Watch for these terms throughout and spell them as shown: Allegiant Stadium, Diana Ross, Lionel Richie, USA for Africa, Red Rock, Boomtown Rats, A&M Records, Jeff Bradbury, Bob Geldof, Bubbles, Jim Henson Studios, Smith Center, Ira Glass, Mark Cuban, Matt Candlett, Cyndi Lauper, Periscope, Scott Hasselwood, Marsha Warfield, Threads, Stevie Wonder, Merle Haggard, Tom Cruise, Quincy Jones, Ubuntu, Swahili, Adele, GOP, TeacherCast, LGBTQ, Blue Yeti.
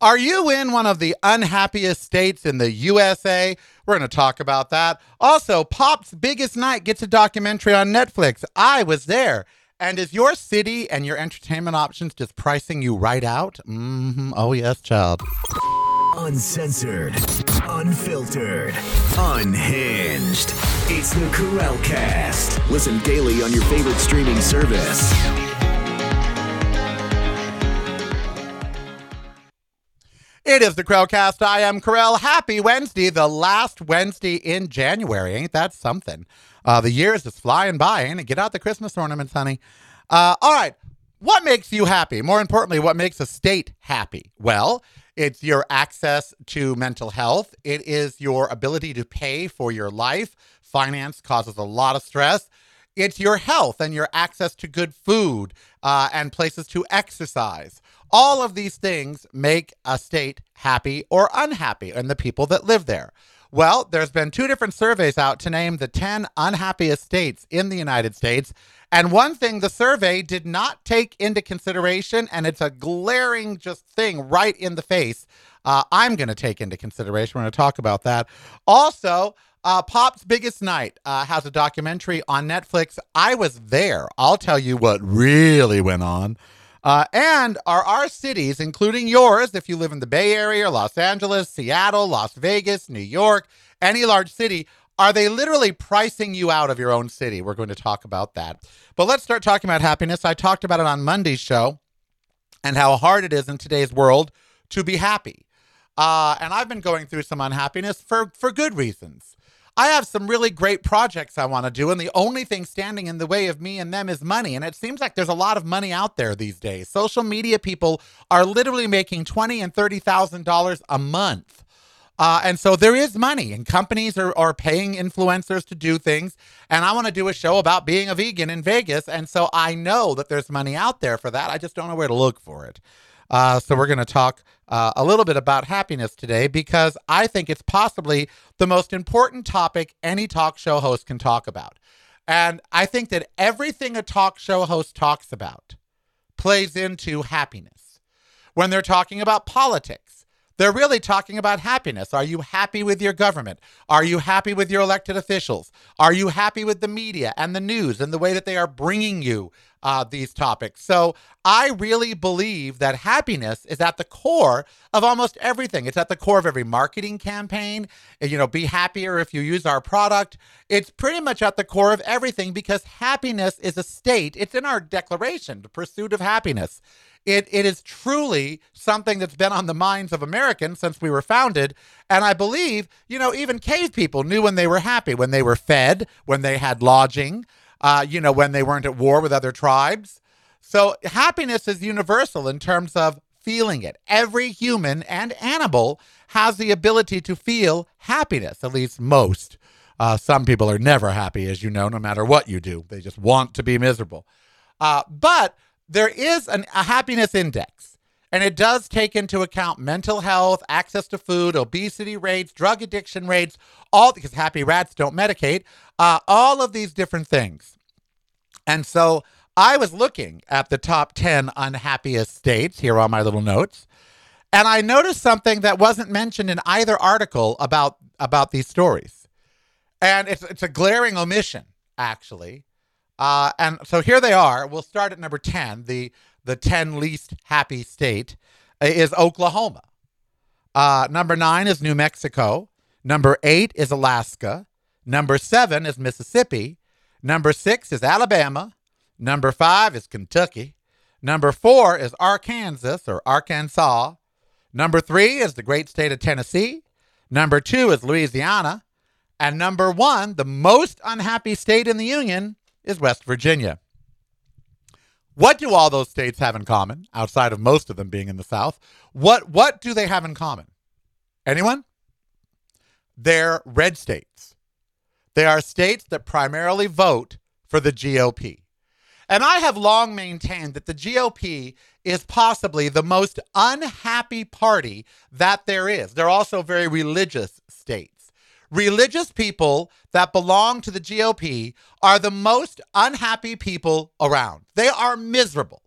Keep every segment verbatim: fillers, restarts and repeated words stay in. Are you in one of the unhappiest states in the U S A? We're going to talk about that. Also, Pop's Biggest Night gets a documentary on Netflix. I was there. And is your city and your entertainment options just pricing you right out? Mm-hmm. Oh, yes, child. Uncensored, unfiltered, unhinged. It's the KarelCast. Listen daily on your favorite streaming service. It is the KarelCast. I am Karel. Happy Wednesday, the last Wednesday in January. Ain't that something? Uh, the year is just flying by, ain't it? Get out the Christmas ornaments, honey. Uh, all right. What makes you happy? More importantly, what makes a state happy? Well, it's your access to mental health. It is your ability to pay for your life. Finance causes a lot of stress. It's your health and your access to good food uh, and places to exercise. All of these things make a state happy or unhappy and the people that live there. Well, there's been two different surveys out to name the ten unhappiest states in the United States. And one thing the survey did not take into consideration, and it's a glaring just thing right in the face, uh, I'm going to take into consideration. We're going to talk about that. Also, uh, Pop's Biggest Night uh, has a documentary on Netflix. I was there. I'll tell you what really went on. Uh, and are our cities, including yours, if you live in the Bay Area, Los Angeles, Seattle, Las Vegas, New York, any large city, are they literally pricing you out of your own city? We're going to talk about that. But let's start talking about happiness. I talked about it on Monday's show and how hard it is in today's world to be happy. Uh, and I've been going through some unhappiness for, for good reasons. I have some really great projects I want to do, and the only thing standing in the way of me and them is money. And it seems like there's a lot of money out there these days. Social media people are literally making twenty thousand dollars and thirty thousand dollars a month. Uh, and so there is money, and companies are, are paying influencers to do things. And I want to do a show about being a vegan in Vegas. And so I know that there's money out there for that. I just don't know where to look for it. Uh, so we're going to talk uh, a little bit about happiness today, because I think it's possibly the most important topic any talk show host can talk about. And I think that everything a talk show host talks about plays into happiness. When they're talking about politics, they're really talking about happiness. Are you happy with your government? Are you happy with your elected officials? Are you happy with the media and the news and the way that they are bringing you uh, these topics? So I really believe that happiness is at the core of almost everything. It's at the core of every marketing campaign. You know, be happier if you use our product. It's pretty much at the core of everything, because happiness is a state. It's in our declaration, the pursuit of happiness. It It is truly something that's been on the minds of Americans since we were founded. And I believe, you know, even cave people knew when they were happy, when they were fed, when they had lodging, uh, you know, when they weren't at war with other tribes. So happiness is universal in terms of feeling it. Every human and animal has the ability to feel happiness, at least most. Uh, some people are never happy, as you know, no matter what you do. They just want to be miserable. Uh, but... There is an, a happiness index, and it does take into account mental health, access to food, obesity rates, drug addiction rates, all because happy rats don't medicate, uh, all of these different things. And so I was looking at the top ten unhappiest states here on my little notes, and I noticed something that wasn't mentioned in either article about, about these stories. And it's, it's a glaring omission, actually. Uh, and so here they are. We'll start at number ten. The the ten least happy state is Oklahoma. Uh, number nine is New Mexico. Number eight is Alaska. Number seven is Mississippi. Number six is Alabama. Number five is Kentucky. Number four is Arkansas or Arkansas. Number three is the great state of Tennessee. Number two is Louisiana. And number one, the most unhappy state in the Union, is West Virginia. What do all those states have in common, outside of most of them being in the South? What what do they have in common? Anyone? They're red states. They are states that primarily vote for the G O P. And I have long maintained that the G O P is possibly the most unhappy party that there is. They're also very religious states. Religious people that belong to the G O P are the most unhappy people around. They are miserable.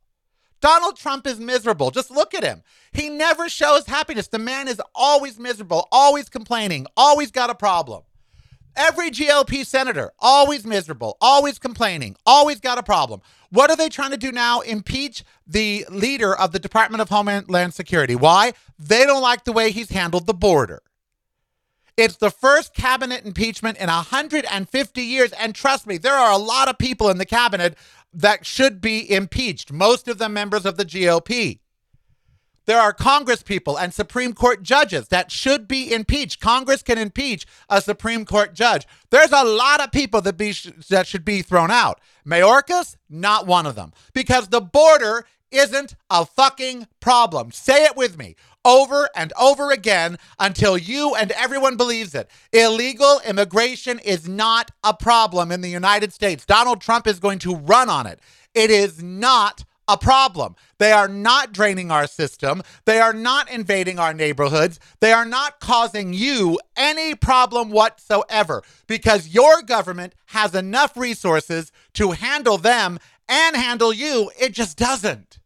Donald Trump is miserable. Just look at him. He never shows happiness. The man is always miserable, always complaining, always got a problem. Every G O P senator, always miserable, always complaining, always got a problem. What are they trying to do now? Impeach the leader of the Department of Homeland Security. Why? They don't like the way he's handled the border. It's the first cabinet impeachment in one hundred fifty years. And trust me, there are a lot of people in the cabinet that should be impeached. Most of them members of the G O P. There are Congress people and Supreme Court judges that should be impeached. Congress can impeach a Supreme Court judge. There's a lot of people that be that should be thrown out. Mayorkas, not one of them. Because the border isn't a fucking problem. Say it with me over and over again until you and everyone believes it. Illegal immigration is not a problem in the United States. Donald Trump is going to run on it. It is not a problem. They are not draining our system. They are not invading our neighborhoods. They are not causing you any problem whatsoever because your government has enough resources to handle them and handle you. It just doesn't.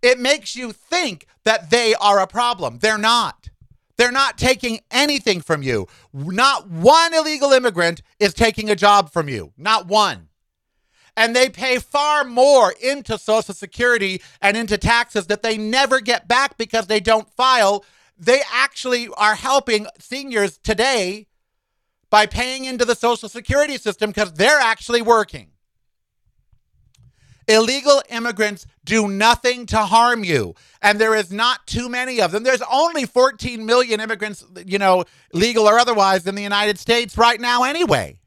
It makes you think that they are a problem. They're not. They're not taking anything from you. Not one illegal immigrant is taking a job from you. Not one. And they pay far more into Social Security and into taxes that they never get back because they don't file. They actually are helping seniors today by paying into the Social Security system because they're actually working. Illegal immigrants do nothing to harm you. And there is not too many of them. There's only fourteen million immigrants, you know, legal or otherwise, in the United States right now anyway.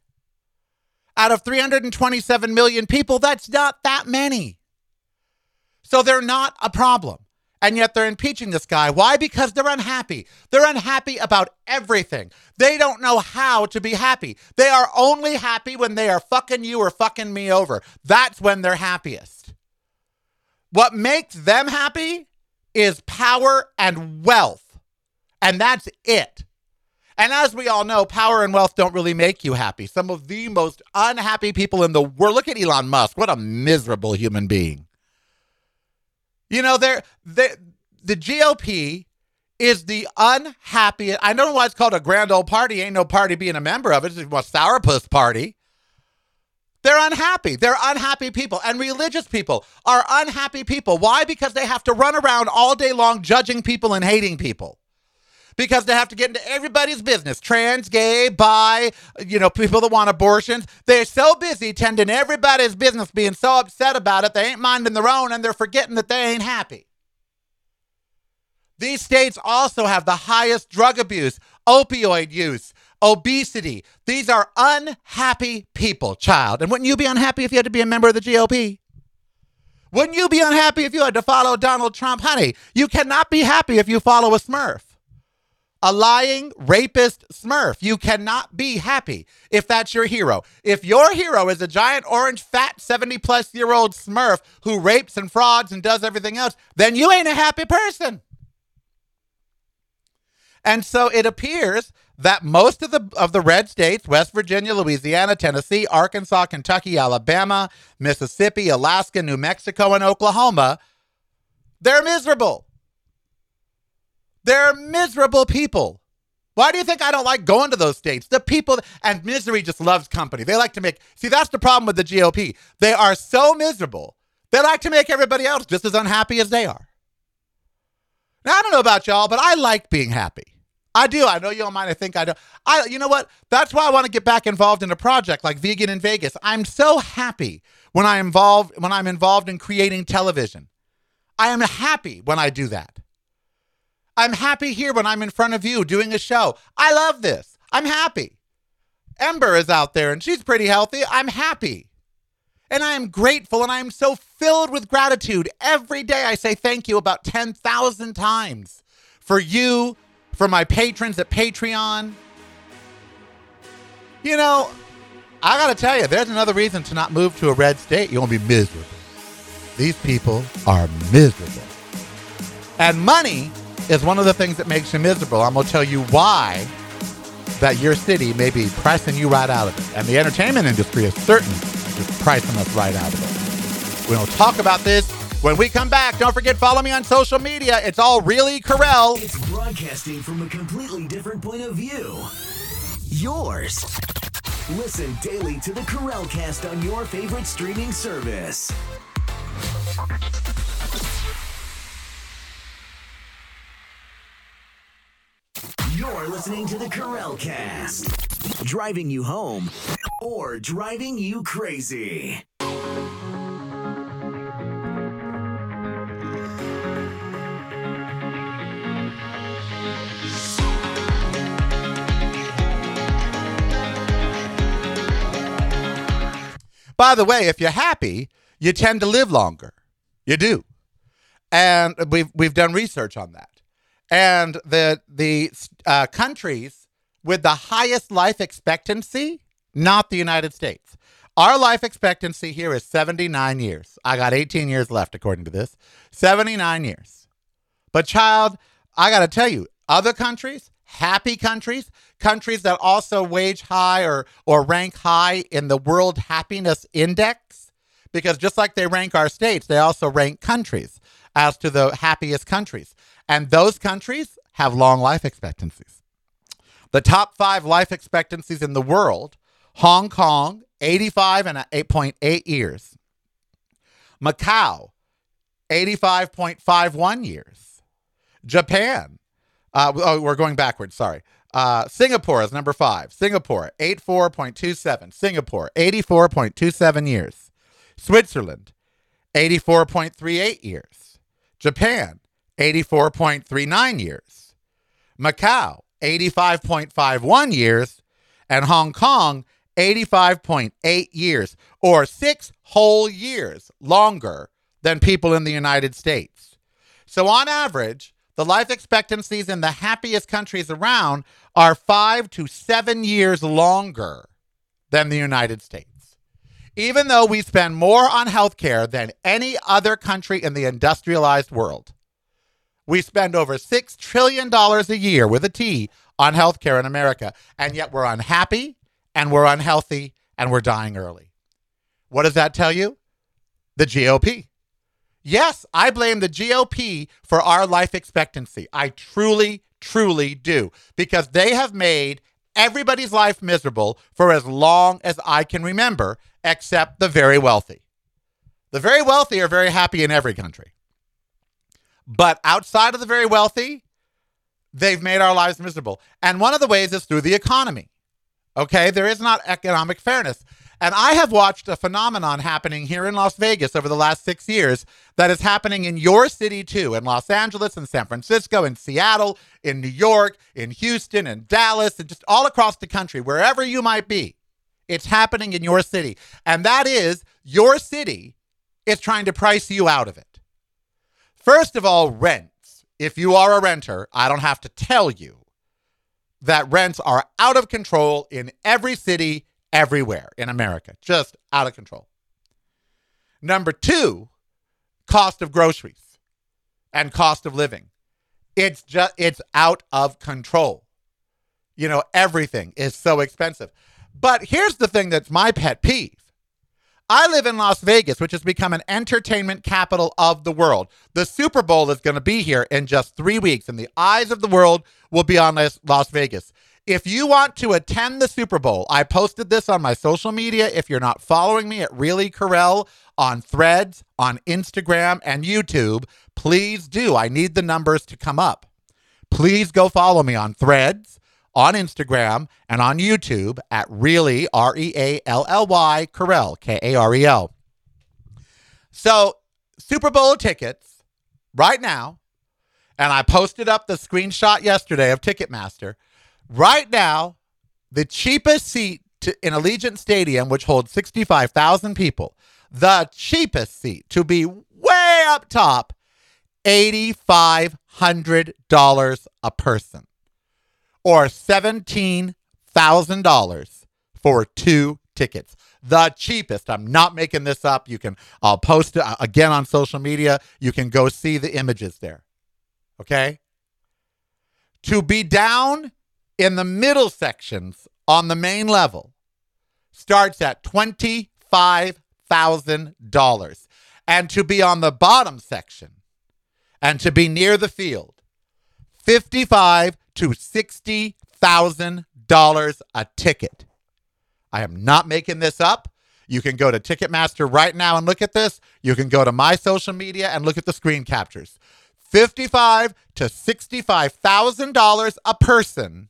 Out of three hundred twenty-seven million people, that's not that many. So they're not a problem. And yet they're impeaching this guy. Why? Because they're unhappy. They're unhappy about everything. They don't know how to be happy. They are only happy when they are fucking you or fucking me over. That's when they're happiest. What makes them happy is power and wealth. And that's it. And as we all know, power and wealth don't really make you happy. Some of the most unhappy people in the world. Look at Elon Musk. What a miserable human being. You know, they're, they're, the G O P is the unhappiest. I don't know why it's called a grand old party. Ain't no party being a member of it. It's a sourpuss party. They're unhappy. They're unhappy people. And religious people are unhappy people. Why? Because they have to run around all day long judging people and hating people. Because they have to get into everybody's business. Trans, gay, bi, you know, people that want abortions. They're so busy tending everybody's business, being so upset about it, they ain't minding their own, and they're forgetting that they ain't happy. These states also have the highest drug abuse, opioid use, obesity. These are unhappy people, child. And wouldn't you be unhappy if you had to be a member of the G O P? Wouldn't you be unhappy if you had to follow Donald Trump? Honey, you cannot be happy if you follow a Smurf. A lying, rapist Smurf. You cannot be happy if that's your hero. If your hero is a giant, orange, fat, seventy-plus-year-old Smurf who rapes and frauds and does everything else, then you ain't a happy person. And so it appears that most of the of the red states, West Virginia, Louisiana, Tennessee, Arkansas, Kentucky, Alabama, Mississippi, Alaska, New Mexico, and Oklahoma, they're miserable. They're miserable people. Why do you think I don't like going to those states? The people, and misery just loves company. They like to make, see, that's the problem with the G O P. They are so miserable. They like to make everybody else just as unhappy as they are. Now, I don't know about y'all, but I like being happy. I do. I know you all might think I don't. I, you know what? That's why I want to get back involved in a project like Vegan in Vegas. I'm so happy when, I involve, when I'm involved in creating television. I am happy when I do that. I'm happy here when I'm in front of you doing a show. I love this. I'm happy. Ember is out there and she's pretty healthy. I'm happy. And I am grateful and I am so filled with gratitude. Every day I say thank you about ten thousand times for you, for my patrons at Patreon. You know, I got to tell you, there's another reason to not move to a red state. You won't be miserable. These people are miserable. And money is one of the things that makes you miserable. I'm going to tell you why that your city may be pricing you right out of it. And the entertainment industry is certain to pricing us right out of it. We'll talk about this When we come back, don't forget, follow me on social media. It's all Really Karel. It's broadcasting from a completely different point of view. Yours. Listen daily to the KarelCast on your favorite streaming service. You're listening to the KarelCast. Driving you home or driving you crazy. By the way, if you're happy, you tend to live longer. You do. And we've we've done research on that. And the the uh, countries with the highest life expectancy, not the United States. Our life expectancy here is seventy-nine years. I got eighteen years left, according to this. seventy-nine years. But child, I got to tell you, other countries, happy countries, countries that also wage high or or rank high in the World Happiness Index, because just like they rank our states, they also rank countries as to the happiest countries. And those countries have long life expectancies. The top five life expectancies in the world: Hong Kong, eighty-five and eight point eight years. Macau, eighty-five point five one years. Japan, Uh, oh, we're going backwards. Sorry. Uh, Singapore is number five. Singapore, eighty-four point two seven. Singapore, eighty-four point two seven years. Switzerland, eighty-four point three eight years. Japan, eighty-four point three nine years. Macau, eighty-five point five one years. And Hong Kong, eighty-five point eight years, or six whole years longer than people in the United States. So on average, the life expectancies in the happiest countries around are five to seven years longer than the United States. Even though we spend more on healthcare than any other country in the industrialized world, we spend over six trillion dollars a year with a T on healthcare in America, and yet we're unhappy and we're unhealthy and we're dying early. What does that tell you? The G O P. Yes, I blame the G O P for our life expectancy. I truly, truly do. Because they have made everybody's life miserable for as long as I can remember, except the very wealthy. The very wealthy are very happy in every country. But outside of the very wealthy, they've made our lives miserable. And one of the ways is through the economy. Okay, there is not economic fairness. And I have watched a phenomenon happening here in Las Vegas over the last six years that is happening in your city too, in Los Angeles, in San Francisco, in Seattle, in New York, in Houston, in Dallas, and just all across the country, wherever you might be. It's happening in your city. And that is, your city is trying to price you out of it. First of all, rents. If you are a renter, I don't have to tell you that rents are out of control in every city everywhere in America, just out of control. Number two, cost of groceries and cost of living. It's just, it's out of control. You know, everything is so expensive. But here's the thing that's my pet peeve. I live in Las Vegas, which has become an entertainment capital of the world. The Super Bowl is going to be here in just three weeks, and the eyes of the world will be on Las Vegas. If you want to attend the Super Bowl, I posted this on my social media. If you're not following me at Really Karel on Threads, on Instagram, and YouTube, please do. I need the numbers to come up. Please go follow me on Threads, on Instagram, and on YouTube at Really, R E A L L Y, Karel, K A R E L. So Super Bowl tickets right now, and I posted up the screenshot yesterday of Ticketmaster. Right now, the cheapest seat to, in Allegiant Stadium, which holds sixty-five thousand people, the cheapest seat to be way up top, eight thousand five hundred dollars a person, or seventeen thousand dollars for two tickets. The cheapest. I'm not making this up. You can, I'll post it again on social media. You can go see the images there. Okay? To be down in the middle sections on the main level starts at twenty-five thousand dollars. and to be on the bottom section and to be near the field, fifty-five thousand to sixty thousand dollars a ticket. I am not making this up. You can go to Ticketmaster right now and look at this. You can go to my social media and look at the screen captures. fifty-five thousand to sixty-five thousand dollars a person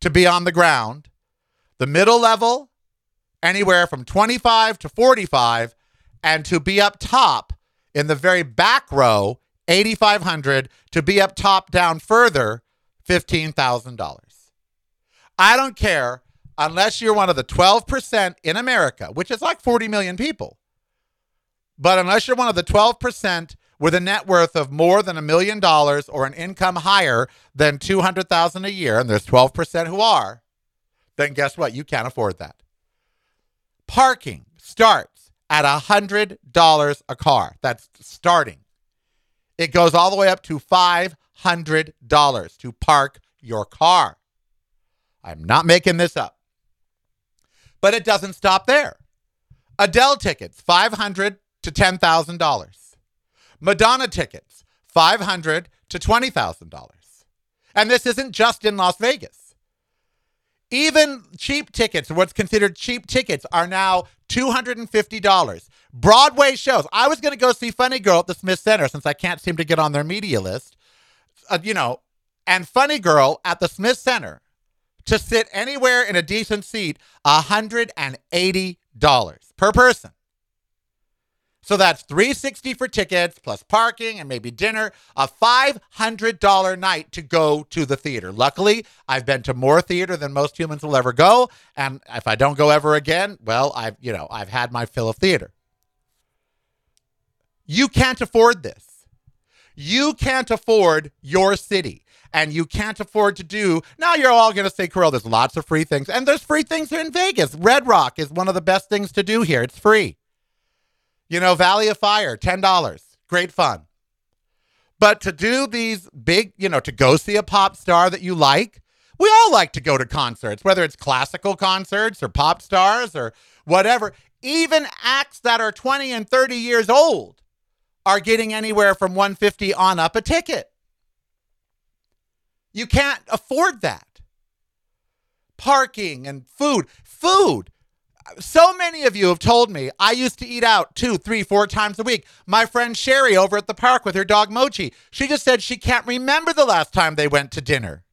to be on the ground. The middle level, anywhere from twenty-five to forty-five, and to be up top in the very back row, eighty-five hundred dollars, to be up top down further, fifteen thousand dollars. I don't care unless you're one of the twelve percent in America, which is like forty million people. But unless you're one of the twelve percent with a net worth of more than a million dollars or an income higher than two hundred thousand dollars a year, and there's twelve percent who are, then guess what? You can't afford that. Parking starts at one hundred dollars a car. That's starting. It goes all the way up to five hundred dollars to park your car. I'm not making this up. But it doesn't stop there. Adele tickets, five hundred dollars to ten thousand dollars. Madonna tickets, five hundred dollars to twenty thousand dollars. And this isn't just in Las Vegas. Even cheap tickets, what's considered cheap tickets, are now two hundred fifty dollars. Broadway shows. I was going to go see Funny Girl at the Smith Center since I can't seem to get on their media list. Uh, you know, and Funny Girl at the Smith Center, to sit anywhere in a decent seat, one hundred eighty dollars per person. So that's three hundred sixty dollars for tickets, plus parking and maybe dinner, a five hundred dollars night to go to the theater. Luckily, I've been to more theater than most humans will ever go. And if I don't go ever again, well, I've, you know, I've had my fill of theater. You can't afford this. You can't afford your city. And you can't afford to do, now you're all going to say, Karel, there's lots of free things. And there's free things here in Vegas. Red Rock is one of the best things to do here. It's free. You know, Valley of Fire, ten dollars. Great fun. But to do these big, you know, to go see a pop star that you like, we all like to go to concerts, whether it's classical concerts or pop stars or whatever. Even acts that are twenty and thirty years old are getting anywhere from one hundred fifty dollars on up a ticket. You can't afford that. Parking and food. Food. So many of you have told me I used to eat out two, three, four times a week. My friend Sherry over at the park with her dog Mochi, she just said she can't remember the last time they went to dinner.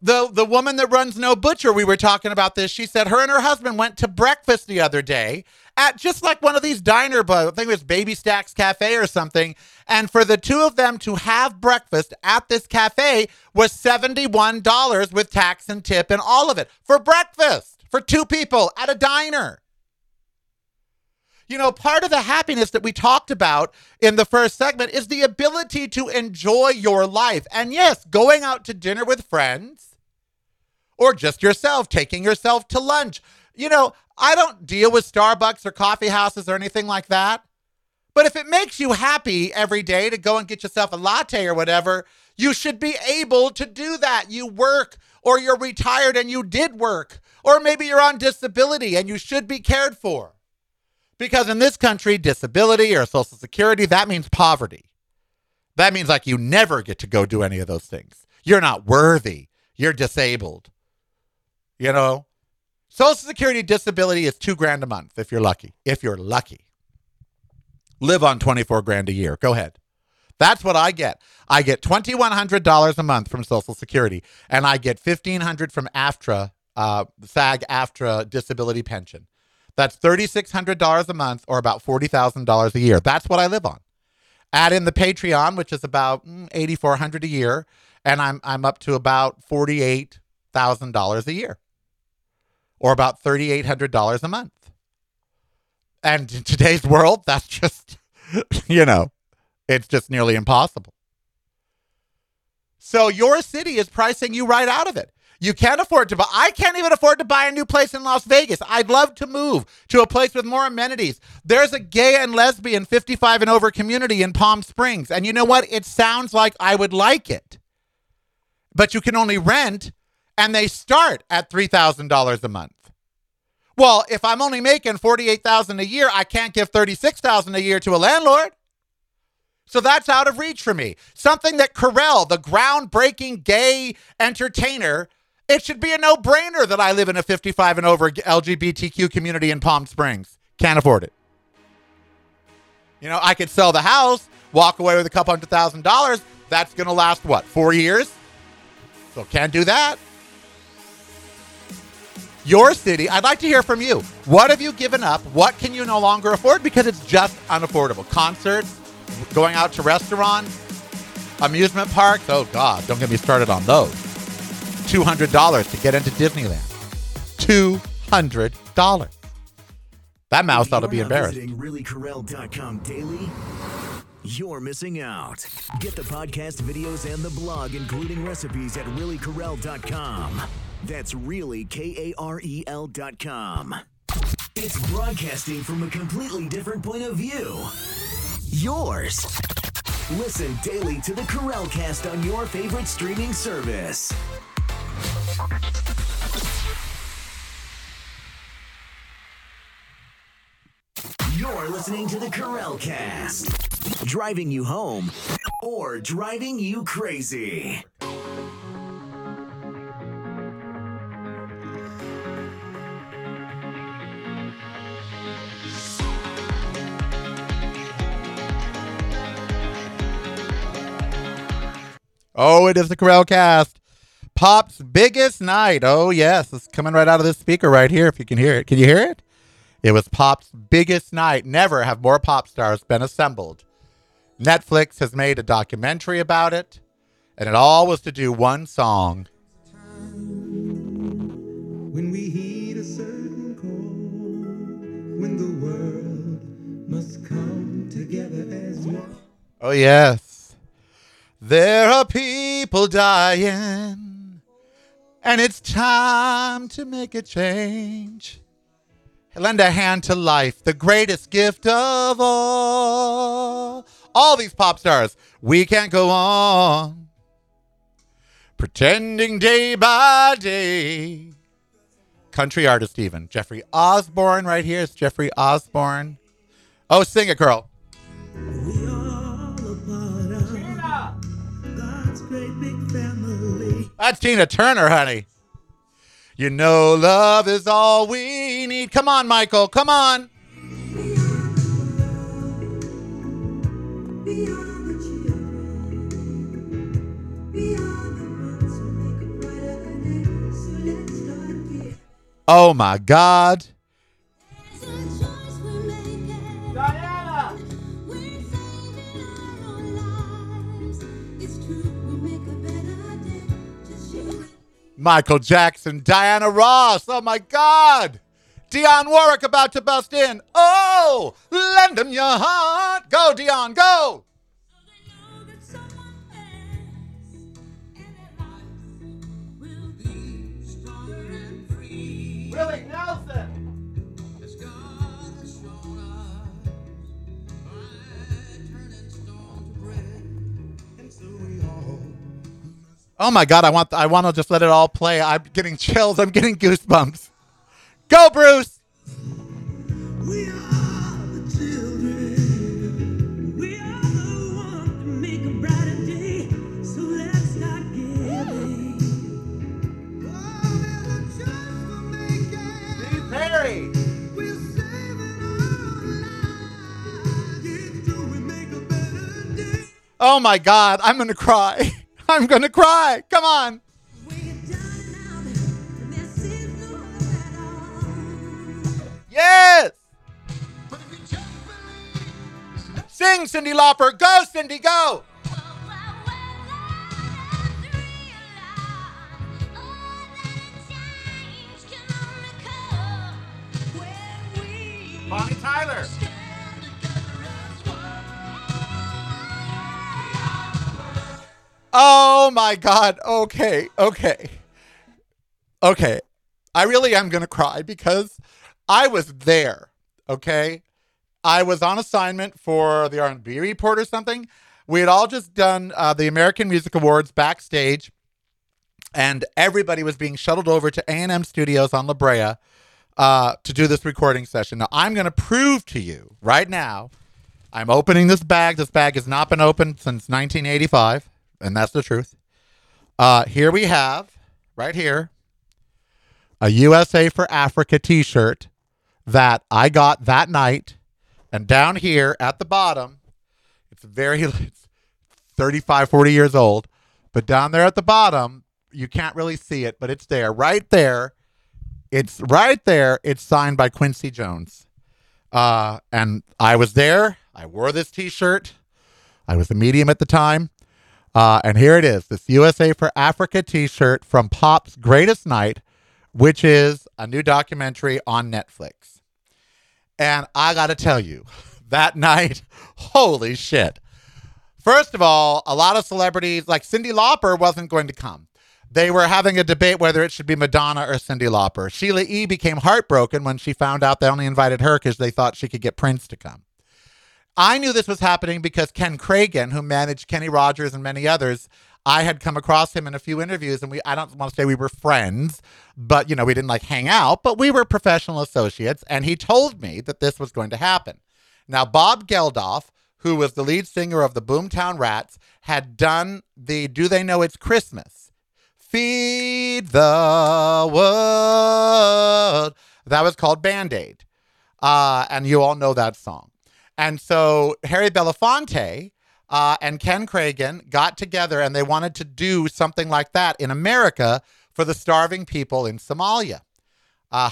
The, the woman that runs No Butcher, we were talking about this, she said her and her husband went to breakfast the other day at just like one of these diner, I think it was Baby Stacks Cafe or something, and for the two of them to have breakfast at this cafe was seventy-one dollars with tax and tip and all of it for breakfast for two people at a diner. You know, part of the happiness that we talked about in the first segment is the ability to enjoy your life. And yes, going out to dinner with friends or just yourself, taking yourself to lunch. You know, I don't deal with Starbucks or coffee houses or anything like that. But if it makes you happy every day to go and get yourself a latte or whatever, you should be able to do that. You work, or you're retired and you did work, or maybe you're on disability and you should be cared for. Because in this country, disability or Social Security, that means poverty. That means like you never get to go do any of those things. You're not worthy. You're disabled. You know, Social Security disability is two grand a month if you're lucky. If you're lucky. Live on twenty-four grand a year. Go ahead. That's what I get. I get twenty-one hundred dollars a month from Social Security, and I get fifteen hundred dollars from AFTRA, uh, SAG AFTRA disability pension. That's thirty-six hundred dollars a month or about forty thousand dollars a year. That's what I live on. Add in the Patreon, which is about eight thousand four hundred dollars a year, and I'm I'm up to about forty-eight thousand dollars a year or about thirty-eight hundred dollars a month. And in today's world, that's just, you know, it's just nearly impossible. So your city is pricing you right out of it. You can't afford to buy. I can't even afford to buy a new place in Las Vegas. I'd love to move to a place with more amenities. There's a gay and lesbian fifty-five and over community in Palm Springs. And you know what? It sounds like I would like it. But you can only rent, and they start at three thousand dollars a month. well, if I'm only making forty-eight thousand dollars a year, I can't give thirty-six thousand dollars a year to a landlord. So that's out of reach for me. Something that Karel, the groundbreaking gay entertainer, it should be a no-brainer that I live in a fifty-five and over L G B T Q community in Palm Springs. Can't afford it. You know, I could sell the house, walk away with a couple hundred thousand dollars. That's going to last, what, four years? So can't do that. Your city, I'd like to hear from you. What have you given up? What can you no longer afford? Because it's just unaffordable. Concerts, going out to restaurants, amusement parks. Oh, God, don't get me started on those. two hundred dollars to get into Disneyland. two hundred dollars. That mouse ought to be embarrassed. Visiting really karel dot com daily, you're missing out. Get the podcast, videos, and the blog, including recipes, at really karel dot com. That's really K A R E L dot com. It's broadcasting from a completely different point of view. Yours. Listen daily to the KarelCast on your favorite streaming service. You're listening to the KarelCast. Driving you home or driving you crazy. Oh, it is the KarelCast. Pop's biggest night. Oh, yes. It's coming right out of this speaker right here, if you can hear it. Can you hear it? It was Pop's biggest night. Never have more pop stars been assembled. Netflix has made a documentary about it, and it all was to do one song. When we heed a certain call, when the world must come together as one. Oh, yes. There are people dying, and it's time to make a change. Lend a hand to life, the greatest gift of all. All these pop stars, we can't go on pretending day by day. Country artist even. Jeffrey Osborne right here. It's Jeffrey Osborne. Oh, sing it, girl. That's Tina Turner, honey. You know love is all we need. Come on, Michael. Come on. Beyond, beyond the children, beyond the ones who make a brighter day. So let's start here. Oh, my God. There's a choice we make. Diana. We're saving our own lives. It's true. Michael Jackson, Diana Ross, oh my God. Dionne Warwick about to bust in. Oh, lend them your heart. Go, Dionne, go. Willie Nelson. Oh, my God, I want I want to just let it all play. I'm getting chills. I'm getting goosebumps. Go, Bruce. We are the children. We are the ones to make a brighter day. So let's not give in. Oh, there's a chance we'll make it. Steve Perry. We're saving our lives. It's true, we make a better day. Oh, my God, I'm going to cry. I'm going to cry. Come on. Yes. Sing, Cyndi Lauper. Go, Cyndi, go. Bonnie Tyler. Oh, my God. Okay. Okay. Okay. I really am going to cry because I was there. Okay. I was on assignment for the R and B report or something. We had all just done uh, the American Music Awards backstage, and everybody was being shuttled over to A and M Studios on La Brea uh, to do this recording session. Now, I'm going to prove to you right now, I'm opening this bag. This bag has not been opened since nineteen eighty-five, and that's the truth. Uh, here we have, right here, a U S A for Africa t-shirt that I got that night. And down here at the bottom, it's very, it's thirty-five, forty years old. But down there at the bottom, you can't really see it, but it's there. Right there. It's right there. It's signed by Quincy Jones. Uh, and I was there. I wore this t-shirt. I was a medium at the time. Uh, and here it is, this U S A for Africa t-shirt from Pop's Greatest Night, which is a new documentary on Netflix. And I got to tell you, that night, holy shit. First of all, a lot of celebrities, like Cyndi Lauper wasn't going to come. They were having a debate whether it should be Madonna or Cyndi Lauper. Sheila E. became heartbroken when she found out they only invited her because they thought she could get Prince to come. I knew this was happening because Ken Cragen, who managed Kenny Rogers and many others, I had come across him in a few interviews, and we I don't want to say we were friends, but, you know, we didn't, like, hang out, but we were professional associates, and he told me that this was going to happen. Now, Bob Geldof, who was the lead singer of the Boomtown Rats, had done the Do They Know It's Christmas? Feed the World. That was called Band-Aid, uh, and you all know that song. And so Harry Belafonte uh, and Ken Cragen got together and they wanted to do something like that in America for the starving people in Somalia. Uh,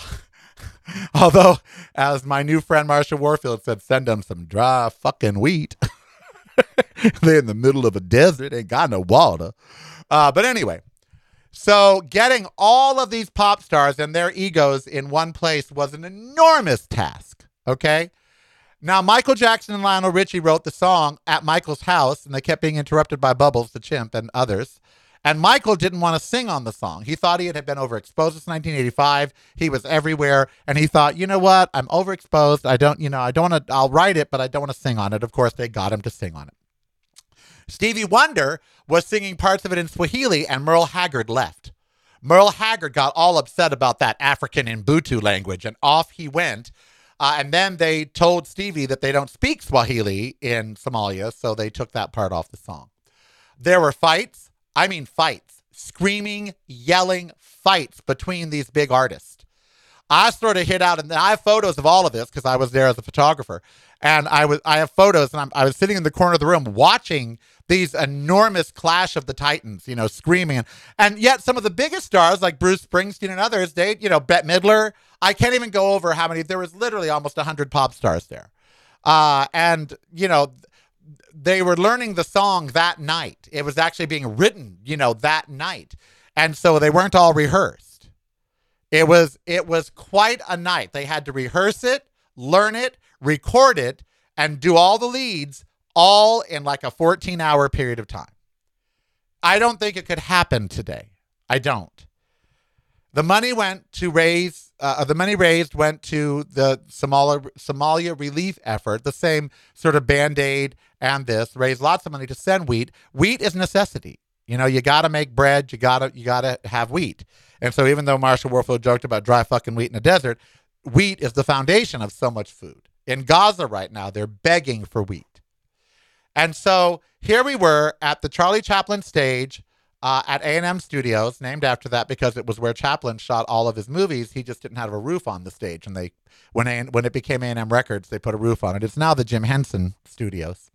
although, as my new friend Marsha Warfield said, send them some dry fucking wheat. They're in the middle of a desert, ain't got no water. Uh, but anyway, so getting all of these pop stars and their egos in one place was an enormous task, okay? Now, Michael Jackson and Lionel Richie wrote the song at Michael's house, and they kept being interrupted by Bubbles the Chimp and others. And Michael didn't want to sing on the song. He thought he had been overexposed since nineteen eighty-five. He was everywhere. And he thought, you know what? I'm overexposed. I don't, you know, I don't want to, I'll write it, but I don't want to sing on it. Of course, they got him to sing on it. Stevie Wonder was singing parts of it in Swahili, and Merle Haggard left. Merle Haggard got all upset about that African Ubuntu language, and off he went. Uh, and then they told Stevie that they don't speak Swahili in Somalia, so they took that part off the song. There were fights. I mean fights. Screaming, yelling fights between these big artists. I sort of hid out, and I have photos of all of this because I was there as a photographer. And I was I have photos, and I'm, I was sitting in the corner of the room watching these enormous clash of the titans, you know, screaming. And, and yet some of the biggest stars like Bruce Springsteen and others, they, you know, Bette Midler. I can't even go over how many. There was literally almost one hundred pop stars there. Uh, and, you know, they were learning the song that night. It was actually being written, you know, that night. And so they weren't all rehearsed. It was, it was quite a night. They had to rehearse it, learn it, record it, and do all the leads all in like a fourteen hour period of time. I don't think it could happen today. I don't. The money went to raise, uh, the money raised went to the Somalia, Somalia relief effort, the same sort of Band-Aid and this, raised lots of money to send wheat. Wheat is a necessity. You know, you got to make bread. You got to, you got to have wheat. And so even though Marshall Warfield joked about dry fucking wheat in the desert, wheat is the foundation of so much food. In Gaza right now, they're begging for wheat. And so here we were at the Charlie Chaplin stage uh, at A and M Studios, named after that because it was where Chaplin shot all of his movies. He just didn't have a roof on the stage. And they, when a, when it became A and M Records, they put a roof on it. It's now the Jim Henson Studios.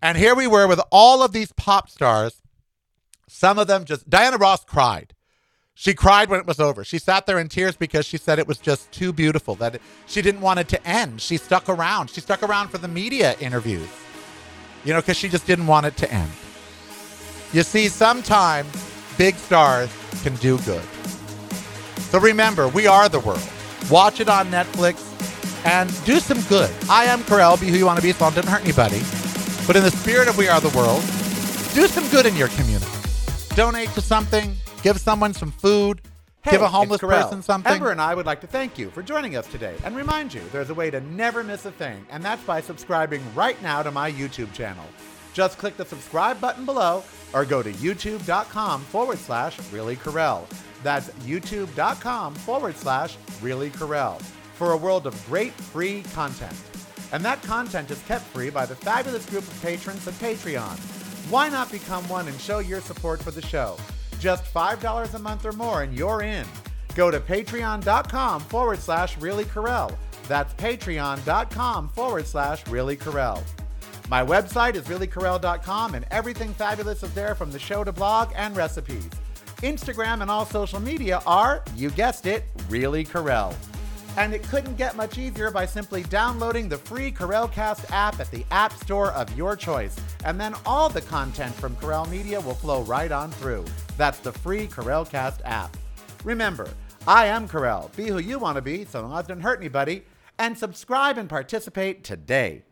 And here we were with all of these pop stars. Some of them just, Diana Ross cried. She cried when it was over. She sat there in tears because she said it was just too beautiful, that it, she didn't want it to end. She stuck around. She stuck around for the media interviews. You know, because she just didn't want it to end. You see, sometimes big stars can do good. So remember, we are the world. Watch it on Netflix and do some good. I am Karel. Be who you want to be. So it doesn't hurt anybody. But in the spirit of We Are the World, do some good in your community. Donate to something. Give someone some food. Hey, give a homeless person something. Ember and I would like to thank you for joining us today and remind you there's a way to never miss a thing, and that's by subscribing right now to my YouTube channel. Just click the subscribe button below or go to youtube.com forward slash reallykarel. That's youtube.com forward slash reallykarel for a world of great free content. And that content is kept free by the fabulous group of patrons of Patreon. Why not become one and show your support for the show? Just five dollars a month or more and you're in. Go to patreon.com forward slash reallykarel. That's patreon.com forward slash reallykarel. My website is really karel dot com and everything fabulous is there from the show to blog and recipes. Instagram and all social media are, you guessed it, reallykarel. And it couldn't get much easier by simply downloading the free KarelCast app at the App Store of your choice. And then all the content from Karel Media will flow right on through. That's the free KarelCast app. Remember, I am Karel. Be who you want to be so it doesn't hurt anybody. And subscribe and participate today.